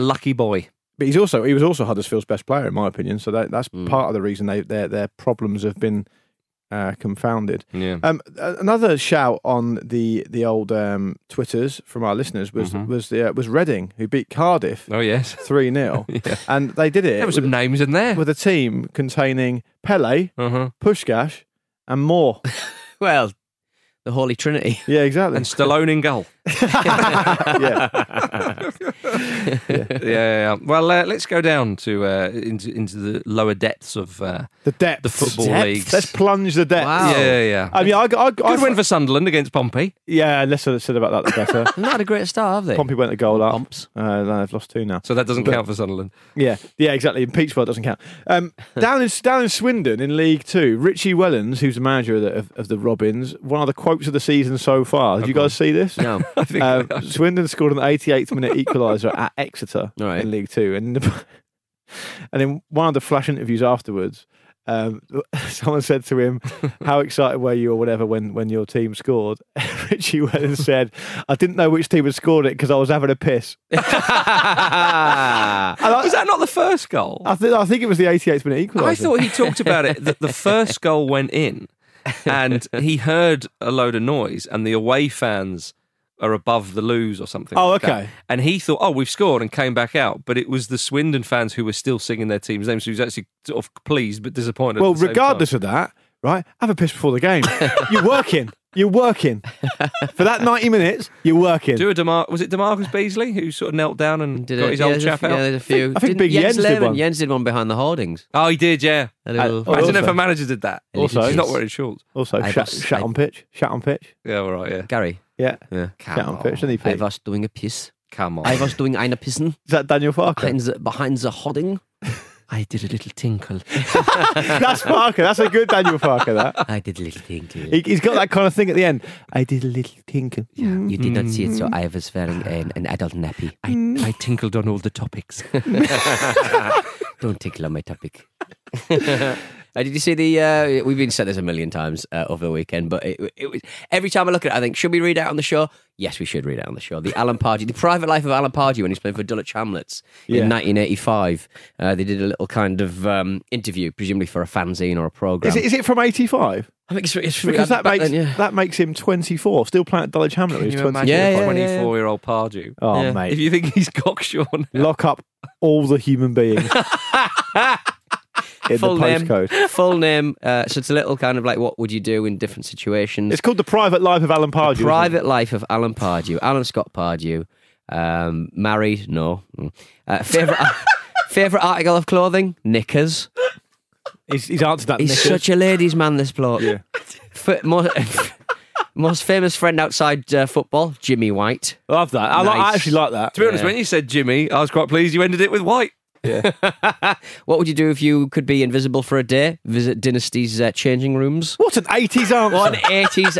lucky boy. But he was also Huddersfield's best player, in my opinion. So that's part of the reason their problems have been confounded. Yeah. Another shout on the old Twitters from our listeners was Reading, who beat Cardiff. Oh yes, 3-0, and they did it. There were some names in there with a team containing Pele, Pushkash, and more. Well, the Holy Trinity. Yeah, exactly. And Stallone in goal. Yeah. Well, let's go down to into the lower depths of the football leagues. Let's plunge the depths. Wow. Yeah. I mean, I win for Sunderland against Pompey. Yeah, less said about that, the better. Not had a great start, have they? Pompey went a goal up. They've lost two now, so that doesn't count for Sunderland. Yeah, exactly. Peachborough doesn't count. Down in Swindon in League Two, Richie Wellens, who's the manager of the Robins, one of the quotes of the season so far. Did you guys see this? No. Swindon scored an 88th minute equaliser at Exeter in League Two, and in one of the flash interviews afterwards, someone said to him, "How excited were you, or whatever, when your team scored?" Richie went and said, "I didn't know which team had scored it because I was having a piss." Was that not the first goal? I think it was the 88th minute equaliser. I thought he talked about it that the first goal went in, and he heard a load of noise, and the away fans are above the loos or something. Oh, like okay. That. And he thought, we've scored, and came back out. But it was the Swindon fans who were still singing their team's names. He was actually sort of pleased but disappointed. Well, regardless of that, right? Have a piss before the game. You're working. For that 90 minutes, you're working. Was it Demarcus Beasley who sort of knelt down and did got his old chap out? Yeah, there's a few. I think Big Jens did one. Jens did one behind the hoardings. Oh, he did, yeah. I don't know if a manager did that. Also, he's not wearing shorts. Also, shat on pitch. Yeah, all right, yeah. Gary. Yeah. Shat on pitch, didn't he, Pete? I was doing a piss. Come on. I was doing eine pissen. Is that Daniel Farke? Behind the hoarding. I did a little tinkle. That's Farke. That's a good Daniel Farke, that. I did a little tinkle. He's got that kind of thing at the end. I did a little tinkle. Yeah. You did not see it, so I was wearing an adult nappy. I tinkled on all the topics. Don't tinkle on my topic. Did you see the... we've been said this a million times over the weekend, but it was, every time I look at it, I think, should we read out on the show? Yes, we should read out on the show. The private life of Alan Pardew when he's playing for Dulwich Hamlets in 1985. They did a little kind of interview, presumably for a fanzine or a programme. Is it from 85? I think it's because that makes him 24, still playing at Dulwich Hamlet. He's 24. Yeah, 24-year-old Pardew. Oh, yeah. Mate! If you think he's cocksure now. Lock up all the human beings. In full the postcode. Full name. So it's a little kind of like, what would you do in different situations? It's called The Private Life of Alan Pardew. Alan Scott Pardew. Married? No. Favourite article of clothing? Knickers. He's answered that. He's knickers. Such a ladies' man, this bloke. Yeah. Most famous friend outside football, Jimmy White. Love that. Nice. I actually like that. To be honest, when you said Jimmy, I was quite pleased you ended it with White. Yeah. What would you do if you could be invisible for a day? Visit Dynasty's changing rooms. What an 80s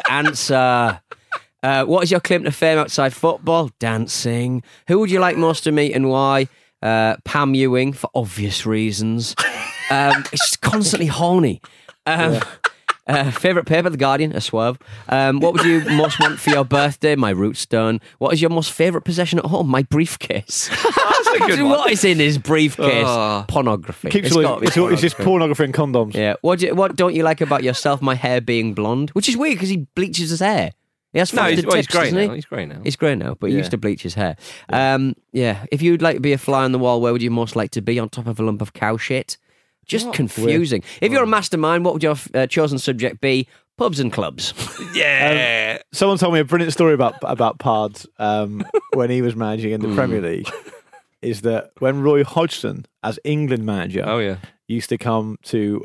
answer. What is your claim to fame outside football? Dancing. Who would you like most to meet and why? Pam Ewing, for obvious reasons. It's just constantly horny. Favourite paper, The Guardian, a swerve. What would you most want for your birthday? My roots done. What is your most favourite possession at home? My briefcase. That's a good one. What is in his briefcase? Pornography. It's just pornography and condoms. Yeah. What don't you like about yourself? My hair being blonde, which is weird because he bleaches his hair. He's grey now. He's grey now, but he used to bleach his hair. If you'd like to be a fly on the wall, where would you most like to be? On top of a lump of cow shit. Just confusing. Weird. If you're a mastermind, what would your chosen subject be? Pubs and clubs. Yeah. Someone told me a brilliant story about Pards when he was managing in the Premier League. Is that when Roy Hodgson, as England manager, used to come to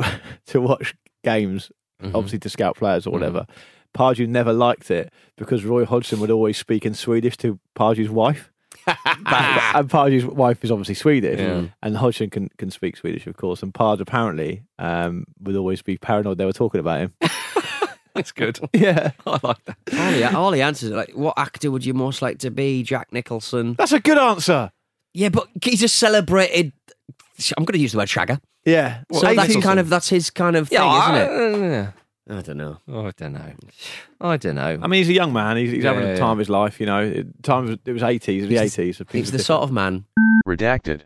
watch games, obviously to scout players or whatever. Pardew never liked it because Roy Hodgson would always speak in Swedish to Pardew's wife. And Pardew's wife is obviously Swedish, and Hodgson can speak Swedish, of course. And Pardew apparently would always be paranoid they were talking about him. That's good. Yeah, I like that. All the answers are like, what actor would you most like to be? Jack Nicholson. That's a good answer. Yeah, but he's a celebrated. I'm going to use the word shagger. Yeah, well, so that's his kind of thing, isn't it? Yeah. I don't know. I mean, he's a young man. He's having the time of his life, you know. It was 80s. It was the 80s. He's the sort of man. Redacted.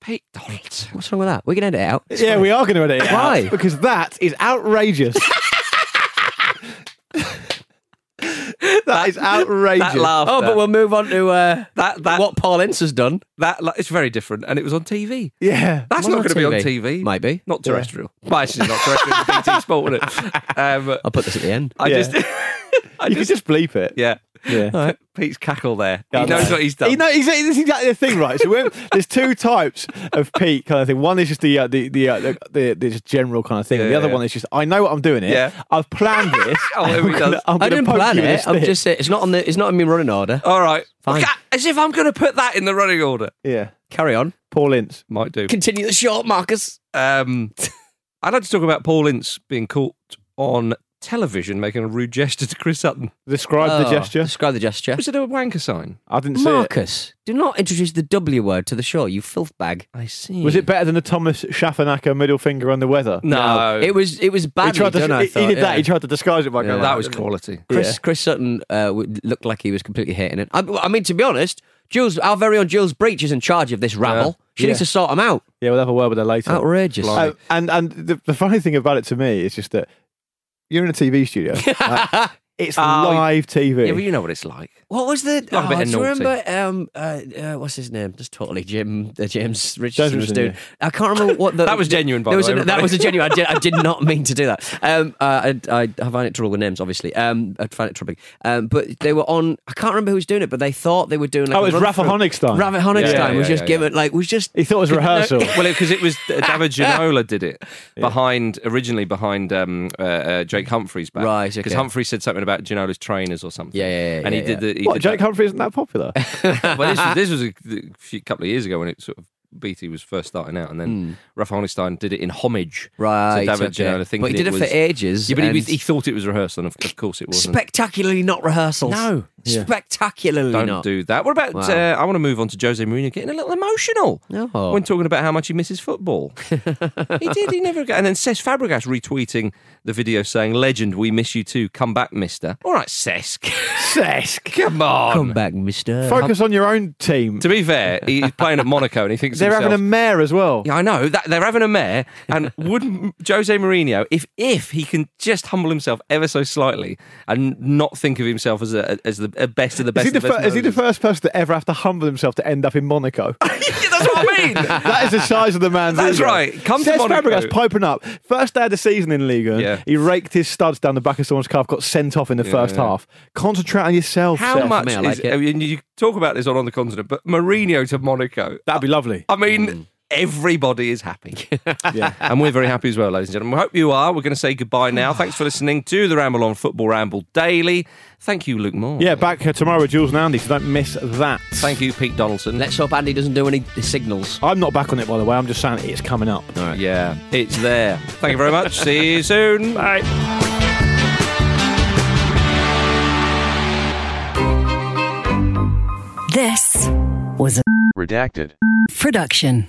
Pete Donaldson. What's wrong with that? We're going to edit it out. It's fine. We are going to edit it out. Why? Because that is outrageous. That is outrageous. That laugh. Oh, but we'll move on to what Paul Ince has done. That it's very different, and it was on TV. Yeah, that's not going to be on TV. Might be not terrestrial. Why is it not terrestrial? BT Sport, wouldn't it? I'll put this at the end. You could just bleep it. Yeah. Yeah, right. Pete's cackle there. He knows what he's done. This is exactly the thing, right? So there's two types of Pete kind of thing. One is just the just general kind of thing. And the other one is just I know what I'm doing here. Yeah. I've planned this. I didn't plan it. I'm just saying, it's not in my running order. All right, fine. As if I'm going to put that in the running order. Yeah, carry on. Paul Ince might do. Continue the short, Marcus. I'd like to talk about Paul Ince being caught on television making a rude gesture to Chris Sutton. Describe the gesture. Was it a wanker sign? I didn't see it. Marcus, do not introduce the W word to the show, you filth bag. I see. Was it better than the Thomas Schaffernacker middle finger on the weather? No. It was bad. He tried to disguise it by going that was quality. Chris Sutton looked like he was completely hating it. I mean, to be honest, Jules, our very own Jules Breach is in charge of this rabble. She needs to sort them out. Yeah, we'll have a word with her later. Outrageous. And the funny thing about it to me is just that you're in a TV studio. Like, it's live TV. Yeah, well, you know what it's like. What was the... Like a bit do you remember... what's his name? Just totally James Richardson was doing... I can't remember what the... That was genuine, by the way. That was a genuine... I did not mean to do that. I find it trouble with names, obviously. I find it troubling. But they were on... I can't remember who was doing it, but they thought they were doing... Like, it was Rafa Honigstein. Rafa Honigstein was just given... Like, was just... He thought it was rehearsal. Well, because it was... David Ginola did it originally behind Jake Humphrey's back. Right, because Humphrey said something about Ginola's trainers or something. Yeah. And he did the... Jake Humphrey isn't that popular. Well, this was a couple of years ago when it sort of BT was first starting out, and then Rafa Honigstein did it in homage to David Ginola. But he did it for ages. Yeah, but he thought it was rehearsal, and of course it wasn't. Spectacularly not rehearsals. No. Yeah. Spectacularly Don't do that. What about, I want to move on to Jose Mourinho getting a little emotional when talking about how much he misses football. He never got. And then Cesc Fabregas retweeting the video saying, "Legend, we miss you too. Come back, mister." All right, Cesc. Come on. Come back, mister. Focus on your own team. To be fair, he's playing at Monaco and he thinks they're having a mayor as well. Yeah, I know. They're having a mayor, and wouldn't Jose Mourinho, if he can just humble himself ever so slightly and not think of himself as the best of the best. Is he the first person to ever have to humble himself to end up in Monaco? Yeah, that's what I mean. That is the size of the man's That's ego. Right. Come to Monaco. Fabregas piping up. First day of the season in Liga, he raked his studs down the back of someone's calf, got sent off in the first half. Concentrate on yourself. How much is... you talk about this on the Continent, but Mourinho to Monaco. That'd be lovely. I mean... Everybody is happy. And we're very happy as well, ladies and gentlemen. We hope you are. We're going to say goodbye now. Thanks for listening to the Ramble on Football Ramble Daily. Thank you, Luke Moore. Yeah, back tomorrow with Jules and Andy, so don't miss that. Thank you, Pete Donaldson. Let's hope Andy doesn't do any signals. I'm not back on it, by the way. I'm just saying it's coming up. All right. Yeah, it's there. Thank you very much. See you soon. Bye. This was a Redacted production.